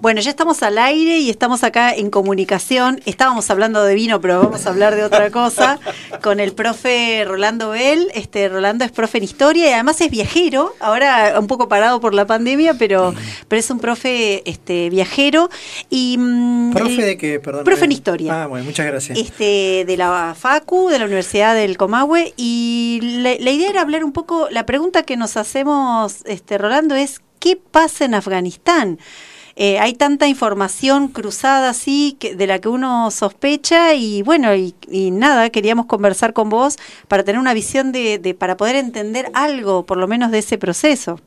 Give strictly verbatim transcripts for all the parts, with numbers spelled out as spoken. Bueno, ya estamos al aire y estamos acá en comunicación. Estábamos hablando de vino, pero vamos a hablar de otra cosa con el profe Rolando Bell. Este, Rolando es profe en historia y además es viajero. Ahora un poco parado por la pandemia, pero, pero es un profe este, viajero. Y, ¿Profe eh, de qué? Perdón. Profe en historia. Ah, bueno, muchas gracias. Este, de la Facu, de la Universidad del Comahue. Y la, la idea era hablar un poco, la pregunta que nos hacemos, este, Rolando, es ¿qué pasa en Afganistán? Eh, hay tanta información cruzada así que, de la que uno sospecha y bueno, y, y nada, queríamos conversar con vos para tener una visión de, de para poder entender algo, por lo menos de ese proceso.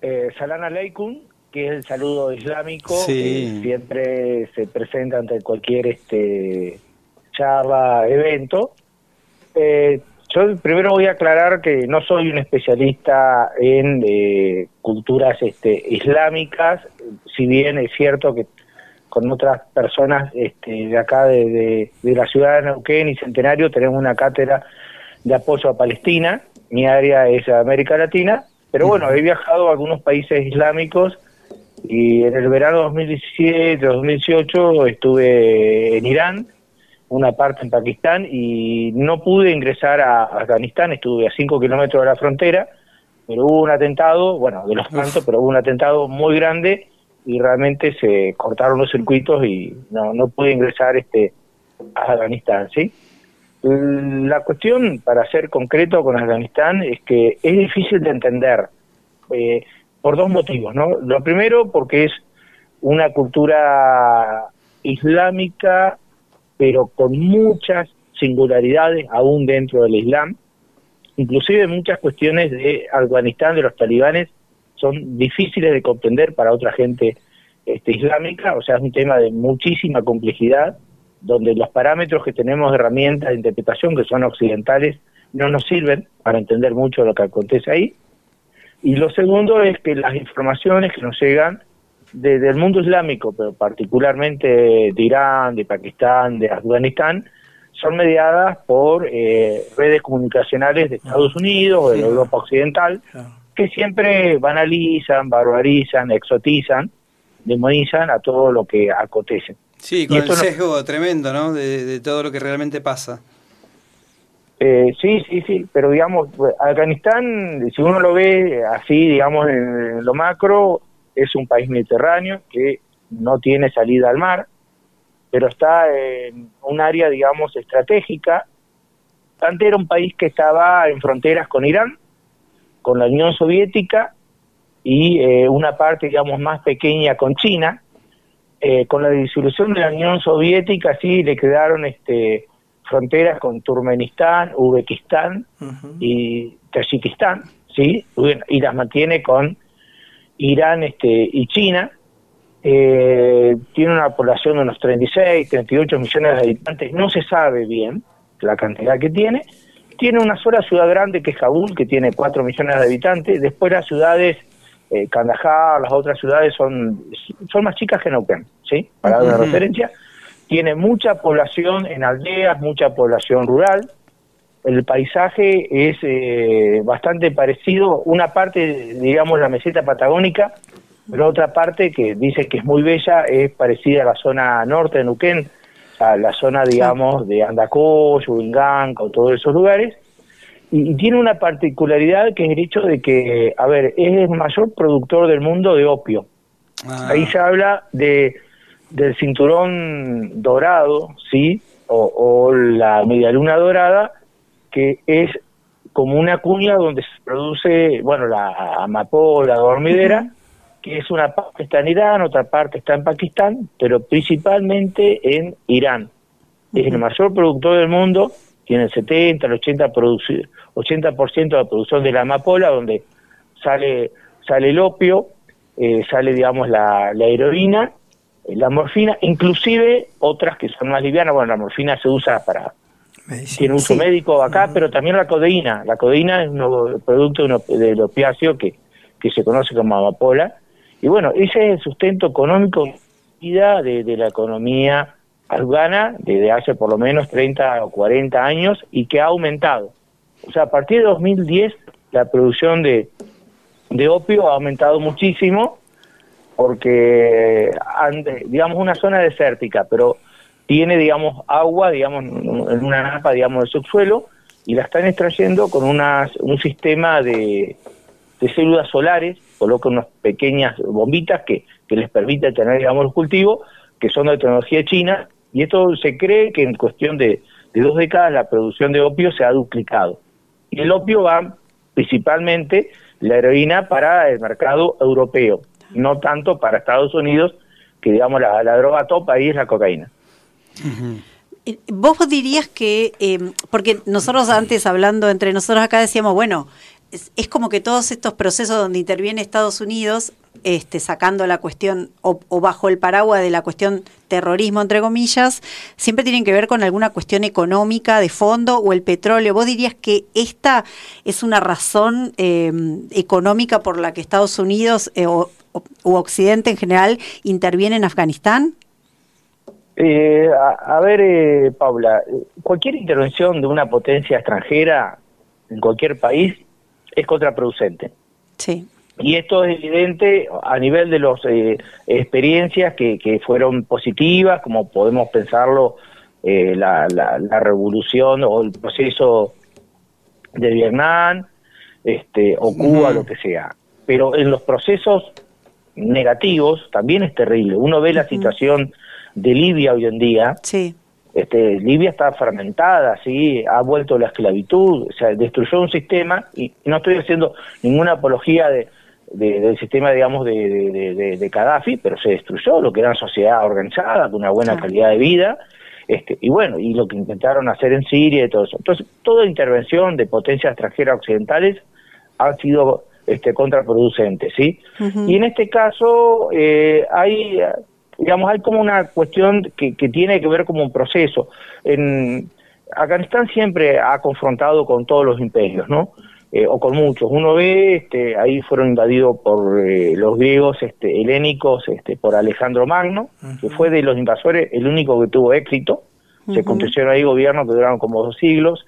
Eh, Salam aleikum, que es el saludo islámico, sí, que siempre se presenta ante cualquier este charla, evento. Eh, Yo primero voy a aclarar que no soy un especialista en eh, culturas este, islámicas, si bien es cierto que con otras personas este, de acá de, de, de la ciudad de Neuquén y Centenario tenemos una cátedra de apoyo a Palestina, mi área es América Latina, pero bueno, he viajado a algunos países islámicos y en el verano dos mil diecisiete dos mil dieciocho estuve en Irán, una parte en Pakistán, y no pude ingresar a Afganistán, estuve a cinco kilómetros de la frontera, pero hubo un atentado, bueno, de los tantos, pero hubo un atentado muy grande y realmente se cortaron los circuitos y no no pude ingresar este a Afganistán, ¿sí? La cuestión, para ser concreto con Afganistán, es que es difícil de entender eh, por dos motivos, ¿no? Lo primero, porque es una cultura islámica pero con muchas singularidades aún dentro del Islam, inclusive muchas cuestiones de Afganistán, de los talibanes, son difíciles de comprender para otra gente este, islámica, o sea, es un tema de muchísima complejidad, donde los parámetros que tenemos de herramientas de interpretación, que son occidentales, no nos sirven para entender mucho lo que acontece ahí. Y lo segundo es que las informaciones que nos llegan desde el mundo islámico, pero particularmente de Irán, de Pakistán, de Afganistán, son mediadas por eh, redes comunicacionales de Estados Unidos o de Europa Occidental, que siempre banalizan, barbarizan, exotizan, demonizan a todo lo que acontece. Sí, con el sesgo no... tremendo, ¿no?, de, de todo lo que realmente pasa. Eh, sí, sí, sí, pero digamos, Afganistán, si uno lo ve así, digamos, en lo macro, es un país mediterráneo que no tiene salida al mar, pero está en un área, digamos, estratégica. Antes era un país que estaba en fronteras con Irán, con la Unión Soviética y eh, una parte, digamos, más pequeña con China. Eh, con la disolución de la Unión Soviética sí le quedaron este, fronteras con Turkmenistán, Uzbekistán uh-huh. y Tayikistán, ¿sí? Y las mantiene con Irán este, y China. Eh, tiene una población de unos treinta y seis, treinta y ocho millones de habitantes, no se sabe bien la cantidad que tiene. Tiene una sola ciudad grande que es Kabul, que tiene cuatro millones de habitantes. Después las ciudades, eh, Kandahar, las otras ciudades son son más chicas que Neuquén, ¿sí? Para dar una uh-huh. referencia. Tiene mucha población en aldeas, mucha población rural. El paisaje es eh, bastante parecido, una parte, digamos, la meseta patagónica, pero otra parte que dice que es muy bella, es parecida a la zona norte de Neuquén, a la zona, digamos, de Andacó, Yuvinganca, o todos esos lugares, y, y tiene una particularidad que es el hecho de que, a ver, es el mayor productor del mundo de opio. Ah. Ahí se habla de del cinturón dorado, ¿sí?, o, o la medialuna dorada, que es como una cuña donde se produce, bueno, la amapola, la dormidera, que es una parte está en Irán, otra parte está en Pakistán, pero principalmente en Irán. Es el mayor productor del mundo, tiene el setenta, el ochenta por ciento de la producción de la amapola, donde sale sale el opio, eh, sale, digamos, la, la heroína, la morfina, inclusive otras que son más livianas, bueno, la morfina se usa para... Tiene uso sí. médico acá, uh-huh. pero también la codeína. La codeína es un producto del opiáceo que, que se conoce como amapola. Y bueno, ese es el sustento económico de, de la economía afgana desde hace por lo menos treinta o cuarenta años y que ha aumentado. O sea, a partir de dos mil diez la producción de, de opio ha aumentado muchísimo porque, digamos, una zona desértica, pero tiene, digamos, agua, digamos, en una napa, digamos, del subsuelo, y la están extrayendo con unas, un sistema de, de células solares, colocan unas pequeñas bombitas que, que les permite tener, digamos, los cultivos, que son de tecnología china, y esto se cree que en cuestión de, de dos décadas la producción de opio se ha duplicado. Y el opio va principalmente, la heroína, para el mercado europeo, no tanto para Estados Unidos, que digamos la, la droga top ahí es la cocaína. Uh-huh. Vos dirías que, eh, porque nosotros antes hablando entre nosotros acá decíamos, bueno, es, es como que todos estos procesos donde interviene Estados Unidos, este, sacando la cuestión o, o bajo el paraguas de la cuestión terrorismo, entre comillas, siempre tienen que ver con alguna cuestión económica de fondo o el petróleo. ¿Vos dirías que esta es una razón eh, económica por la que Estados Unidos eh, o, o Occidente en general interviene en Afganistán? Eh, a, a ver, eh, Paula, cualquier intervención de una potencia extranjera en cualquier país es contraproducente. Sí. Y esto es evidente a nivel de las eh, experiencias que, que fueron positivas, como podemos pensarlo, eh, la, la, la revolución o el proceso de Vietnam, este, o Cuba, mm. lo que sea. Pero en los procesos negativos también es terrible. Uno ve la mm. situación de Libia hoy en día. Sí. Este, Libia está fragmentada, sí, ha vuelto la esclavitud, o sea, destruyó un sistema, y no estoy haciendo ninguna apología de... De, del sistema, digamos, de, de, de, de Gaddafi, pero se destruyó lo que era una sociedad organizada, con una buena ah. calidad de vida, este, y bueno, y lo que intentaron hacer en Siria y todo eso. Entonces, toda intervención de potencias extranjeras occidentales ha sido este, contraproducente, ¿sí? Uh-huh. Y en este caso eh, hay, digamos, hay como una cuestión que, que tiene que ver como un proceso. En Afganistán siempre ha confrontado con todos los imperios, ¿no? Eh, o con muchos. Uno ve, este, ahí fueron invadidos por eh, los griegos este, helénicos, este, por Alejandro Magno, uh-huh. que fue de los invasores el único que tuvo éxito. Uh-huh. Se construyeron ahí gobiernos que duraron como dos siglos,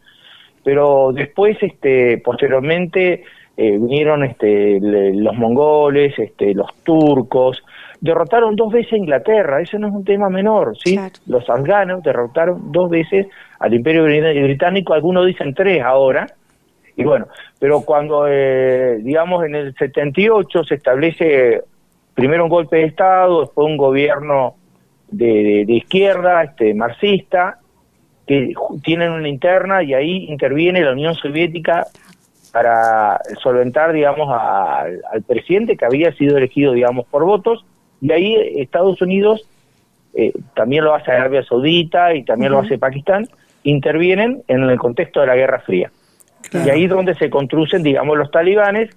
pero después, este, posteriormente, eh, vinieron este, le, los mongoles, este, los turcos, derrotaron dos veces a Inglaterra, eso no es un tema menor, ¿sí? Claro. Los afganos derrotaron dos veces al Imperio Británico, algunos dicen tres ahora. Y bueno, pero cuando, eh, digamos, en el setenta y ocho se establece primero un golpe de Estado, después un gobierno de, de, de izquierda, este, marxista, que tienen una interna, y ahí interviene la Unión Soviética para solventar, digamos, a, al presidente que había sido elegido, digamos, por votos, y ahí Estados Unidos, eh, también lo hace Arabia Saudita y también uh-huh. lo hace Pakistán, intervienen en el contexto de la Guerra Fría. Claro. Y ahí es donde se construyen, digamos, los talibanes,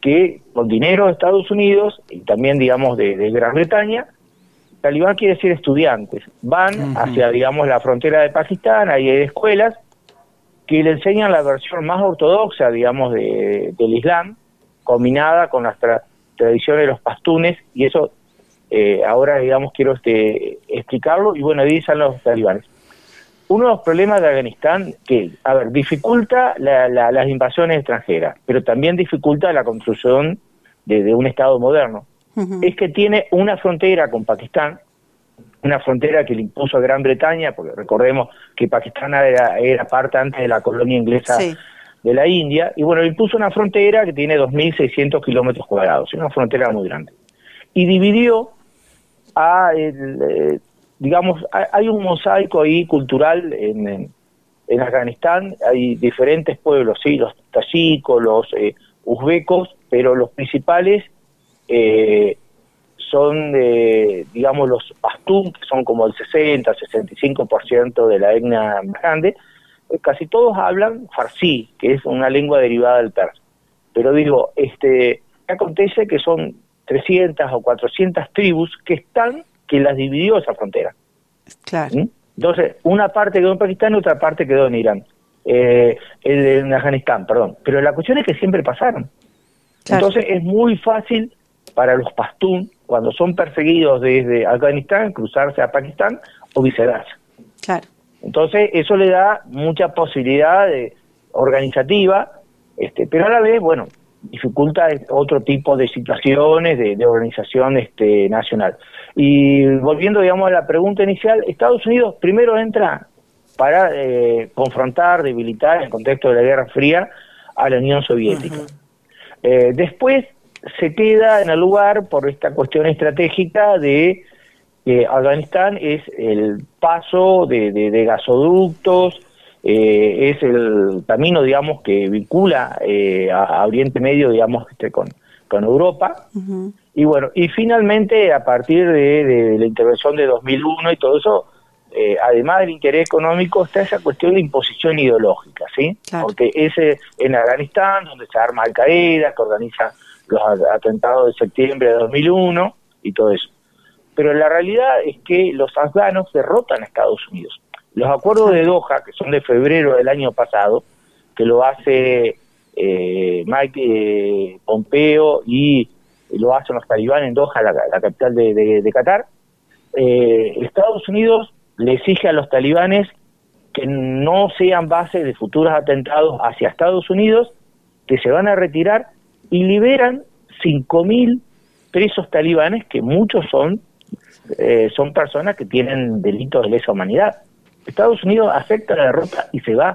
que con dinero de Estados Unidos y también, digamos, de, de Gran Bretaña, talibán quiere decir estudiantes, van uh-huh. hacia, digamos, la frontera de Pakistán, ahí hay escuelas que le enseñan la versión más ortodoxa, digamos, de, del Islam, combinada con las tra- tradiciones de los pastunes, y eso eh, ahora, digamos, quiero este, explicarlo, y bueno, ahí están los talibanes. Uno de los problemas de Afganistán que, a ver, dificulta la, la, las invasiones extranjeras, pero también dificulta la construcción de, de un Estado moderno, uh-huh. es que tiene una frontera con Pakistán, una frontera que le impuso a Gran Bretaña, porque recordemos que Pakistán era, era parte antes de la colonia inglesa sí. de la India, y bueno, le impuso una frontera que tiene dos mil seiscientos kilómetros cuadrados, una frontera muy grande, y dividió a... El, eh, digamos, hay un mosaico ahí cultural en, en, en Afganistán, hay diferentes pueblos, sí, los tayikos, los eh, uzbecos, pero los principales eh, son, eh, digamos, los pastún, que son como el sesenta, sesenta y cinco por ciento de la etnia más grande, casi todos hablan farsi, que es una lengua derivada del persa. Pero digo, este acontece que son trescientas o cuatrocientas tribus que están que las dividió esa frontera. Claro. ¿Sí? Entonces, una parte quedó en Pakistán y otra parte quedó en Irán. Eh, en Afganistán, perdón. Pero la cuestión es que siempre pasaron. Claro. Entonces, es muy fácil para los pastún, cuando son perseguidos desde Afganistán, cruzarse a Pakistán o viceversa. Claro. Entonces, eso le da mucha posibilidad de, organizativa, este, pero a la vez, bueno, dificulta otro tipo de situaciones de, de organización este, nacional. Y volviendo, digamos, a la pregunta inicial, Estados Unidos primero entra para eh, confrontar, debilitar, en el contexto de la Guerra Fría, a la Unión Soviética. Uh-huh. eh, después se queda en el lugar por esta cuestión estratégica de eh, Afganistán, es el paso de, de, de gasoductos, Eh, es el camino, digamos, que vincula eh, a Oriente Medio, digamos, este, con, con Europa. Uh-huh. Y bueno, y finalmente, a partir de, de la intervención de dos mil uno y todo eso, eh, además del interés económico, está esa cuestión de imposición ideológica, ¿sí? Claro. Porque es en Afganistán donde se arma Al Qaeda, que organiza los atentados de septiembre de dos mil uno y todo eso. Pero la realidad es que los afganos derrotan a Estados Unidos. Los acuerdos de Doha, que son de febrero del año pasado, que lo hace eh, Mike eh, Pompeo y lo hacen los talibanes en Doha, la, la capital de, de, de Qatar, eh, Estados Unidos le exige a los talibanes que no sean base de futuros atentados hacia Estados Unidos, que se van a retirar y liberan cinco mil presos talibanes, que muchos son, eh, son personas que tienen delitos de lesa humanidad. Estados Unidos acepta la derrota y se va.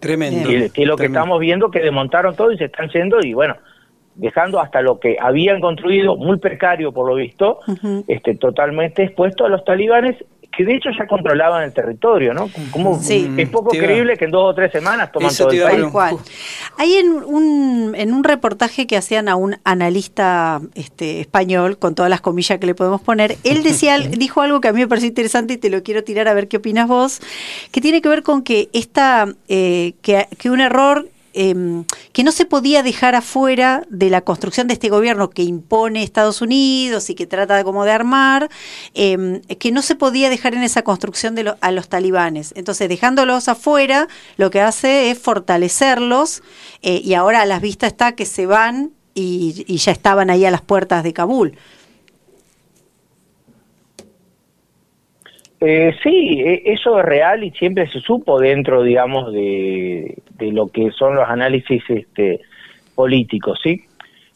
Tremendo. Que, que lo tremendo. Que estamos viendo, que desmontaron todo y se están yendo, y bueno, dejando hasta lo que habían construido, muy precario por lo visto, uh-huh. este, totalmente expuesto a los talibanes, que de hecho ya controlaban el territorio, ¿no? Como, sí. Es poco te creíble va. Que en dos o tres semanas toman eso todo el país. Cual. Hay en un, en un reportaje que hacían a un analista este, español, con todas las comillas que le podemos poner, él decía, dijo algo que a mí me pareció interesante y te lo quiero tirar a ver qué opinas vos, que tiene que ver con que, esta, eh, que, que un error... Eh, que no se podía dejar afuera de la construcción de este gobierno que impone Estados Unidos y que trata como de armar, eh, que no se podía dejar en esa construcción de lo, a los talibanes. Entonces, dejándolos afuera, lo que hace es fortalecerlos, eh, y ahora a las vistas está que se van y, y ya estaban ahí a las puertas de Kabul. Eh, sí, eso es real y siempre se supo dentro, digamos, de, de lo que son los análisis este, políticos, ¿sí?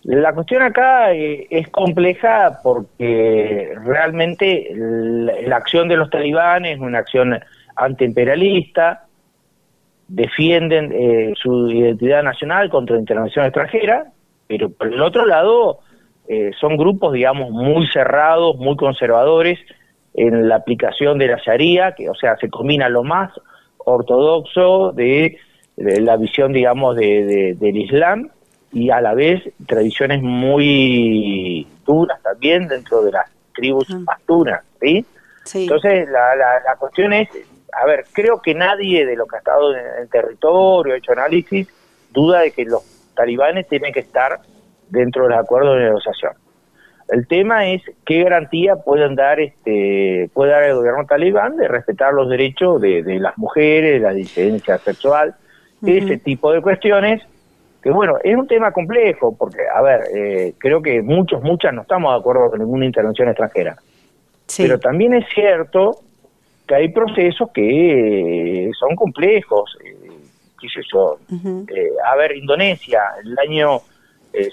La cuestión acá eh, es compleja porque realmente la, la acción de los talibanes es una acción antiimperialista, defienden eh, su identidad nacional contra la intervención extranjera, pero por el otro lado eh, son grupos, digamos, muy cerrados, muy conservadores, en la aplicación de la Sharia, que o sea se combina lo más ortodoxo de, de la visión, digamos, de, de, del Islam y a la vez tradiciones muy duras también dentro de las tribus pastunas, ¿sí? Sí. Entonces la, la, la cuestión es, a ver, creo que nadie de los que ha estado en el territorio, hecho análisis, duda de que los talibanes tienen que estar dentro de los acuerdos de negociación. El tema es qué garantía pueden dar este puede dar el gobierno talibán de respetar los derechos de, de las mujeres, de la disidencia sexual, uh-huh. ese tipo de cuestiones, que bueno, es un tema complejo, porque, a ver, eh, creo que muchos, muchas no estamos de acuerdo con ninguna intervención extranjera. Sí. Pero también es cierto que hay procesos que eh, son complejos, eh, qué sé yo, uh-huh. eh, a ver, Indonesia, el año...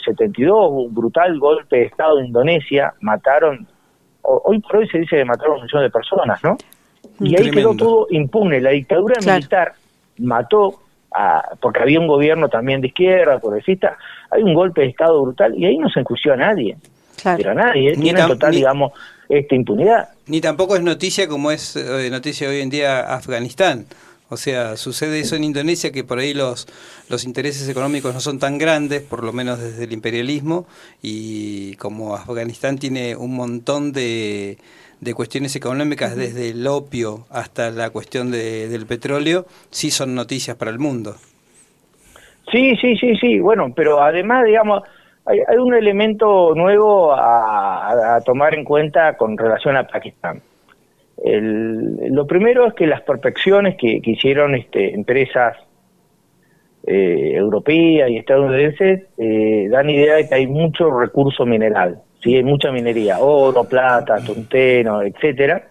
setenta y dos, un brutal golpe de Estado de Indonesia, mataron, hoy por hoy se dice que mataron un millón de personas, ¿no? Y ahí tremendo. Quedó todo impune, la dictadura claro. militar mató, a, porque había un gobierno también de izquierda, progresista, hay un golpe de Estado brutal y ahí no se enjuició a nadie, claro. pero a nadie, tiene total, ni, digamos, esta impunidad. Ni tampoco es noticia como es noticia hoy en día Afganistán. O sea, sucede eso en Indonesia, que por ahí los, los intereses económicos no son tan grandes, por lo menos desde el imperialismo, y como Afganistán tiene un montón de, de cuestiones económicas, desde el opio hasta la cuestión de, del petróleo, sí son noticias para el mundo. Sí, sí, sí, sí. Bueno, pero además, digamos, hay, hay un elemento nuevo a, a tomar en cuenta con relación a Pakistán. El, lo primero es que las prospecciones que, que hicieron este, empresas eh, europeas y estadounidenses eh, dan idea de que hay mucho recurso mineral, ¿sí? Hay mucha minería, oro, plata, tungsteno, etcétera.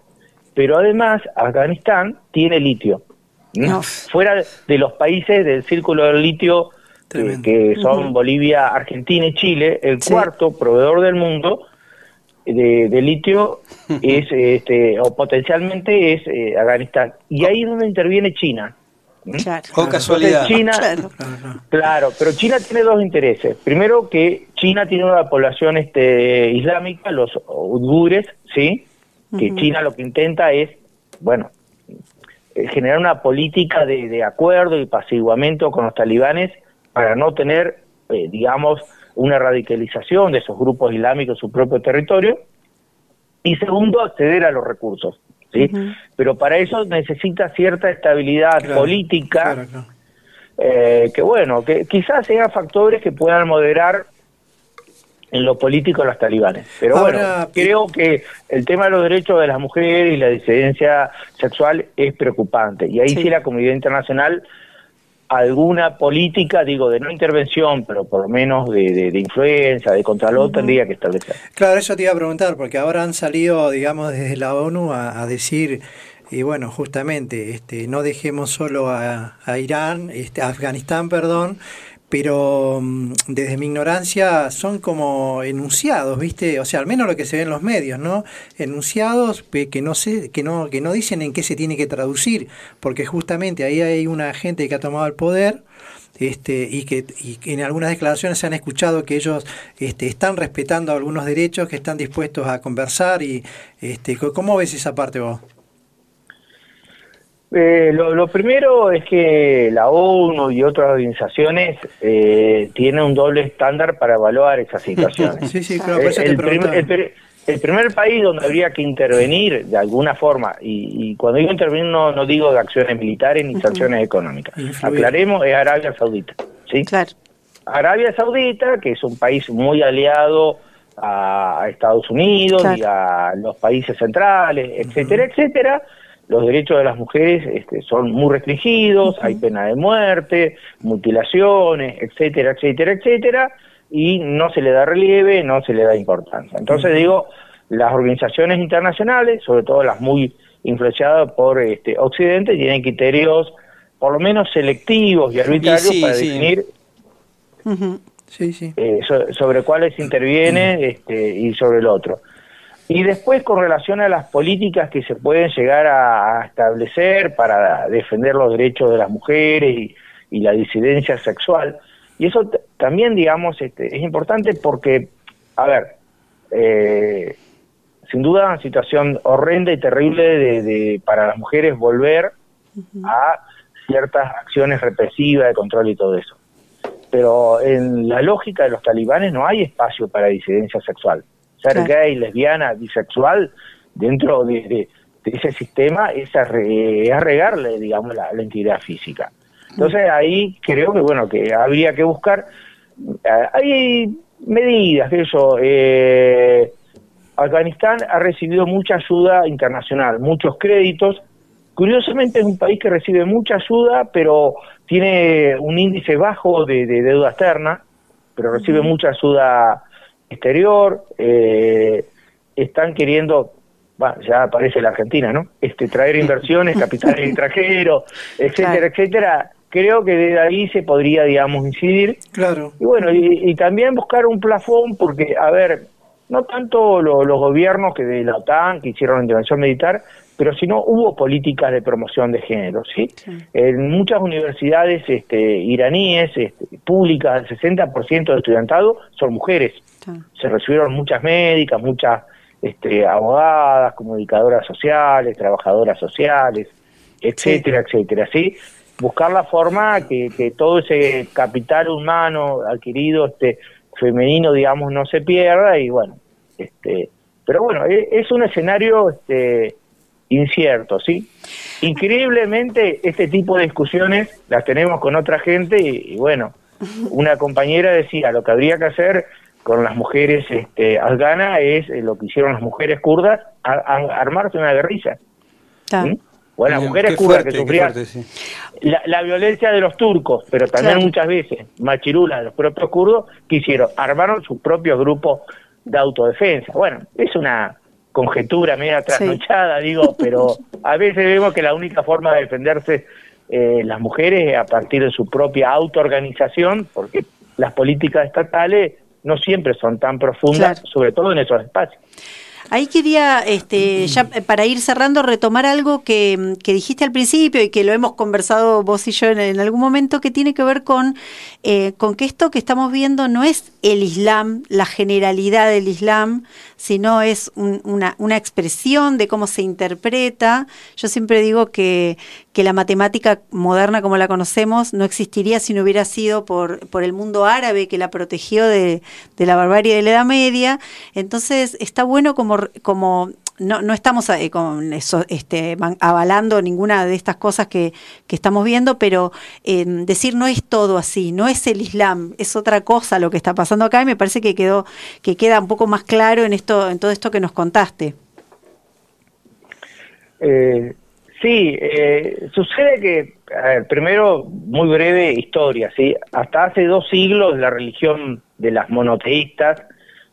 Pero además Afganistán tiene litio, ¿no? No. Fuera de los países del círculo del litio que, que son uh-huh. Bolivia, Argentina y Chile, el sí. cuarto proveedor del mundo de, de litio es este o potencialmente es eh, Afganistán. Y ahí es donde interviene China. Claro. ¿Mm? O casualidad. China, claro. claro, pero China tiene dos intereses. Primero, que China tiene una población este islámica, los uigures, ¿sí? Que uh-huh. China lo que intenta es, bueno, generar una política de, de acuerdo y apaciguamiento con los talibanes para no tener, eh, digamos, una radicalización de esos grupos islámicos en su propio territorio. Y segundo, acceder a los recursos, ¿sí? Uh-huh. Pero para eso necesita cierta estabilidad claro, política, claro, claro. Eh, que bueno, que quizás sean factores que puedan moderar en lo político a los talibanes. Pero ahora, bueno, creo que el tema de los derechos de las mujeres y la disidencia sexual es preocupante. Y ahí sí, sí la comunidad internacional, alguna política, digo, de no intervención, pero por lo menos de, de, de influencia, de contralor, uh-huh. tendría que establecer. Claro, eso te iba a preguntar, porque ahora han salido, digamos, desde la ONU a, a decir, y bueno, justamente, este, no dejemos solo a, a Irán, este, a Afganistán, perdón, pero desde mi ignorancia son como enunciados, ¿viste? O sea, al menos lo que se ve en los medios, ¿no? Enunciados que no sé, que no que no dicen en qué se tiene que traducir, porque justamente ahí hay una gente que ha tomado el poder, este y que y en algunas declaraciones se han escuchado que ellos este, están respetando algunos derechos, que están dispuestos a conversar y este ¿cómo ves esa parte vos? Eh, lo, lo primero es que la ONU y otras organizaciones eh, tienen un doble estándar para evaluar esas situaciones. Sí, sí, claro, por eso te preguntaba. El, el, el primer país donde habría que intervenir de alguna forma, y, y cuando digo intervenir no, no digo de acciones militares ni uh-huh. sanciones económicas, influir. Aclaremos, es Arabia Saudita, ¿sí? Claro. Arabia Saudita, que es un país muy aliado a Estados Unidos claro. y a los países centrales, etcétera, uh-huh. etcétera. Los derechos de las mujeres este, son muy restringidos, uh-huh. hay pena de muerte, mutilaciones, etcétera, etcétera, etcétera, y no se le da relieve, no se le da importancia. Entonces, uh-huh. digo, las organizaciones internacionales, sobre todo las muy influenciadas por este, Occidente, tienen criterios por lo menos selectivos y arbitrarios y sí, para sí. definir uh-huh. sí, sí. Eh, so- sobre cuáles interviene uh-huh. este, y sobre el otro. Y después, con relación a las políticas que se pueden llegar a, a establecer para defender los derechos de las mujeres y, y la disidencia sexual, y eso t- también, digamos, este, es importante porque, a ver, eh, sin duda una situación horrenda y terrible de, de, para las mujeres volver uh-huh. a ciertas acciones represivas de control y todo eso. Pero en la lógica de los talibanes no hay espacio para disidencia sexual. Ser claro. gay, lesbiana, bisexual, dentro de, de, de ese sistema es arregarle, digamos, la, la entidad física. Entonces ahí creo que, bueno, que habría que buscar, hay medidas, que eso, eh, Afganistán ha recibido mucha ayuda internacional, muchos créditos, curiosamente es un país que recibe mucha ayuda, pero tiene un índice bajo de, de deuda externa, pero recibe mucha ayuda exterior, eh, están queriendo, bah, ya aparece la Argentina, ¿no? Este, traer inversiones, capitales extranjeros, etcétera, claro. etcétera. Creo que de ahí se podría, digamos, incidir. Claro. Y bueno, y, y también buscar un plafón, porque, a ver, no tanto lo, los gobiernos que de la OTAN, que hicieron la intervención militar, pero sino hubo políticas de promoción de género, ¿sí? sí. En muchas universidades este, iraníes, este, públicas, el sesenta por ciento del estudiantado son mujeres. Sí. Se recibieron muchas médicas, muchas este, abogadas, comunicadoras sociales, trabajadoras sociales, etcétera, sí. etcétera, ¿sí? Buscar la forma que, que todo ese capital humano adquirido, este femenino, digamos, no se pierda y bueno, este, pero bueno, es un escenario este incierto, ¿sí? Increíblemente este tipo de discusiones las tenemos con otra gente y, y bueno, una compañera decía lo que habría que hacer con las mujeres este, afganas es eh, lo que hicieron las mujeres kurdas, a, a armarse una guerrilla. Ah. ¿Mm? O las mujeres kurdas que sufrían sí. la, la violencia de los turcos, pero también claro. muchas veces machirulas de los propios kurdos que hicieron, armaron sus propios grupos de autodefensa. Bueno, es una conjetura media trasnochada, sí. digo, pero a veces vemos que la única forma de defenderse eh, las mujeres a partir de su propia autoorganización, porque las políticas estatales no siempre son tan profundas, claro, sobre todo en esos espacios. Ahí quería, este, ya para ir cerrando, retomar algo que, que dijiste al principio y que lo hemos conversado vos y yo en, en algún momento, que tiene que ver con, eh, con que esto que estamos viendo no es el Islam, la generalidad del Islam, sino es un, una, una expresión de cómo se interpreta. Yo siempre digo que, que la matemática moderna como la conocemos no existiría si no hubiera sido por, por el mundo árabe que la protegió de, de la barbarie de la Edad Media. Entonces está bueno como como no, no estamos eh, con eso, este, avalando ninguna de estas cosas que, que estamos viendo, pero eh, decir no es todo así, no es el Islam, es otra cosa lo que está pasando acá, y me parece que quedó que queda un poco más claro en esto, en todo esto que nos contaste. Eh, sí, eh, sucede que, a ver, primero, muy breve historia, ¿sí? Hasta hace dos siglos la religión de las monoteístas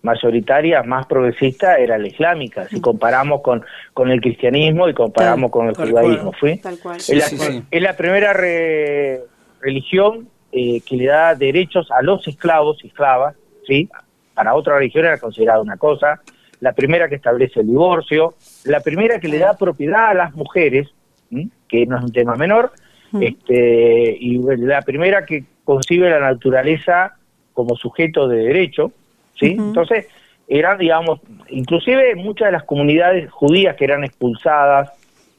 mayoritaria, más progresista, era la islámica, si comparamos con, con el cristianismo y comparamos tal, con el judaísmo. ¿Sí? Es, sí, la, sí. es la primera re, religión eh, que le da derechos a los esclavos y esclavas, ¿sí? Para otra religión era considerada una cosa, la primera que establece el divorcio, la primera que le da propiedad a las mujeres, ¿sí? Que no es un tema menor, mm. este, y la primera que concibe la naturaleza como sujeto de derecho, ¿sí? Uh-huh. Entonces, eran, digamos, inclusive muchas de las comunidades judías que eran expulsadas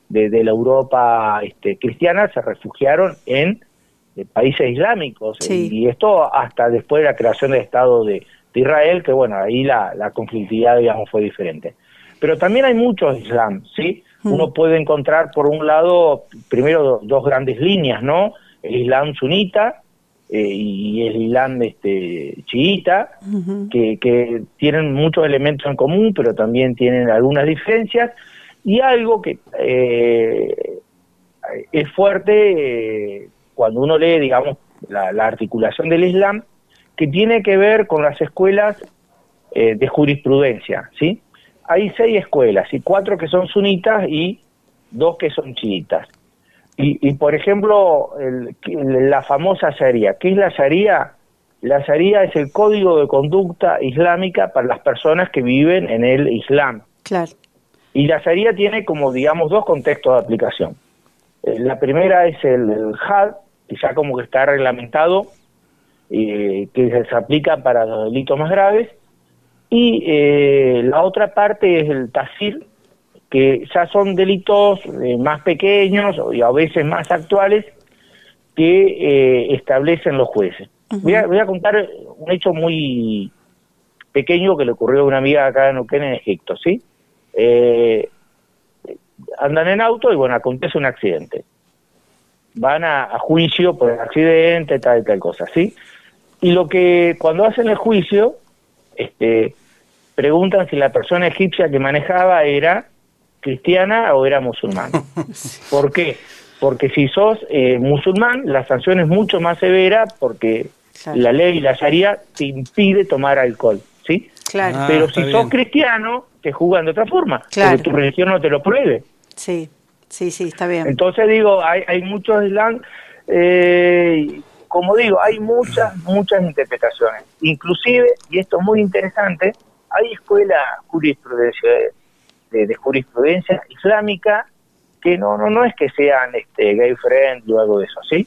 de, de la Europa este, cristiana se refugiaron en eh, países islámicos, sí. y, y esto hasta después de la creación del Estado de, de Israel, que bueno, ahí la, la conflictividad, digamos, fue diferente. Pero también hay muchos islam, ¿sí? Uh-huh. Uno puede encontrar, por un lado, primero do, dos grandes líneas, ¿no? El islam sunita, Eh, y el Islam este, chiita, uh-huh. que, que tienen muchos elementos en común, pero también tienen algunas diferencias, y algo que eh, es fuerte eh, cuando uno lee, digamos, la, la articulación del Islam, que tiene que ver con las escuelas eh, de jurisprudencia, ¿sí? Hay seis escuelas, y cuatro que son sunitas y dos que son chiitas. Y, y, por ejemplo, el, la famosa Sharia. ¿Qué es la Sharia? La Sharia es el código de conducta islámica para las personas que viven en el Islam. Claro. Y la Sharia tiene, como digamos, dos contextos de aplicación. La primera es el, el Had, que ya como que está reglamentado, eh, que se aplica para los delitos más graves. Y eh, la otra parte es el Tazir, que ya son delitos eh, más pequeños y a veces más actuales que eh, establecen los jueces. Uh-huh. Voy a, voy a contar un hecho muy pequeño que le ocurrió a una amiga acá en Neuquén, en Egipto, ¿sí? Eh, andan en auto y, bueno, acontece un accidente. Van a, a juicio por el accidente, tal y tal cosa, ¿sí? Y lo que, cuando hacen el juicio, este, preguntan si la persona egipcia que manejaba era cristiana o era musulmana. ¿Por qué? Porque si sos eh, musulmán, la sanción es mucho más severa porque claro. la ley, la Sharia, te impide tomar alcohol, ¿sí? Claro. Ah, pero si sos bien. cristiano, te juzgan de otra forma, claro. porque tu religión no te lo prohíbe. Sí, sí, sí, está bien. Entonces digo, hay, hay muchos islam, eh, como digo, hay muchas, muchas interpretaciones. Inclusive, y esto es muy interesante, hay escuelas jurisprudenciales, De, de jurisprudencia islámica que no no no es que sean este gay friendly o algo de eso, ¿sí?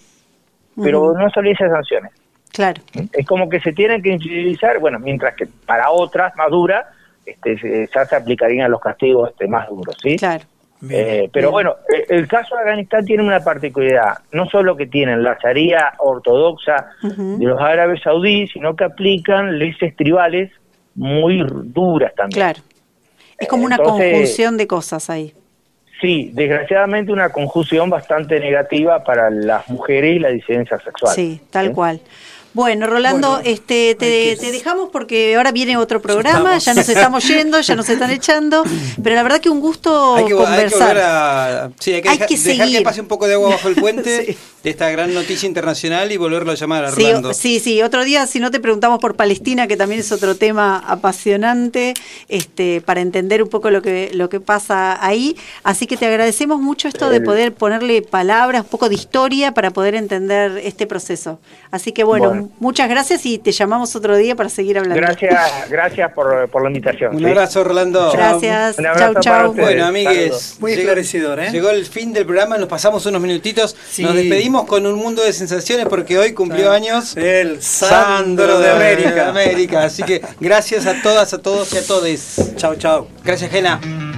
Pero uh-huh. no solía esas sanciones. Claro. Es como que se tienen que utilizar, bueno, mientras que para otras más duras este, ya se aplicarían los castigos este, más duros, ¿sí? Claro. Eh, pero bien. bueno, el caso de Afganistán tiene una particularidad, no solo que tienen la Sharia ortodoxa uh-huh. de los árabes saudíes, sino que aplican leyes tribales muy duras también. Claro. Es como una Entonces, conjunción de cosas ahí. Sí, desgraciadamente una conjunción bastante negativa para las mujeres y la disidencia sexual. Sí, tal ¿sí? cual. Bueno, Rolando, bueno, este, te, te dejamos porque ahora viene otro programa, ya, ya nos estamos yendo, ya nos están echando, pero la verdad que un gusto hay que, conversar. Hay que, a, sí, hay que, hay deja, que dejar que pase un poco de agua bajo el puente sí. de esta gran noticia internacional y volverlo a llamar a Rolando. Sí, sí, sí, otro día si no te preguntamos por Palestina, que también es otro tema apasionante, este, para entender un poco lo que, lo que pasa ahí. Así que te agradecemos mucho esto de poder ponerle palabras, un poco de historia para poder entender este proceso. Así que bueno, bueno. muchas gracias y te llamamos otro día para seguir hablando. Gracias, gracias por, por la invitación. Un abrazo, ¿sí? Rolando. Gracias. Un abrazo, chau, chau. Bueno, amigues, muy esclarecedor, ¿eh? Llegó el fin del programa, nos pasamos unos minutitos. Sí. Nos despedimos con un mundo de sensaciones porque hoy cumplió sí. años el Sandro de América. de América. Así que gracias a todas, a todos y a todes. Chau, chau. Gracias, Jena.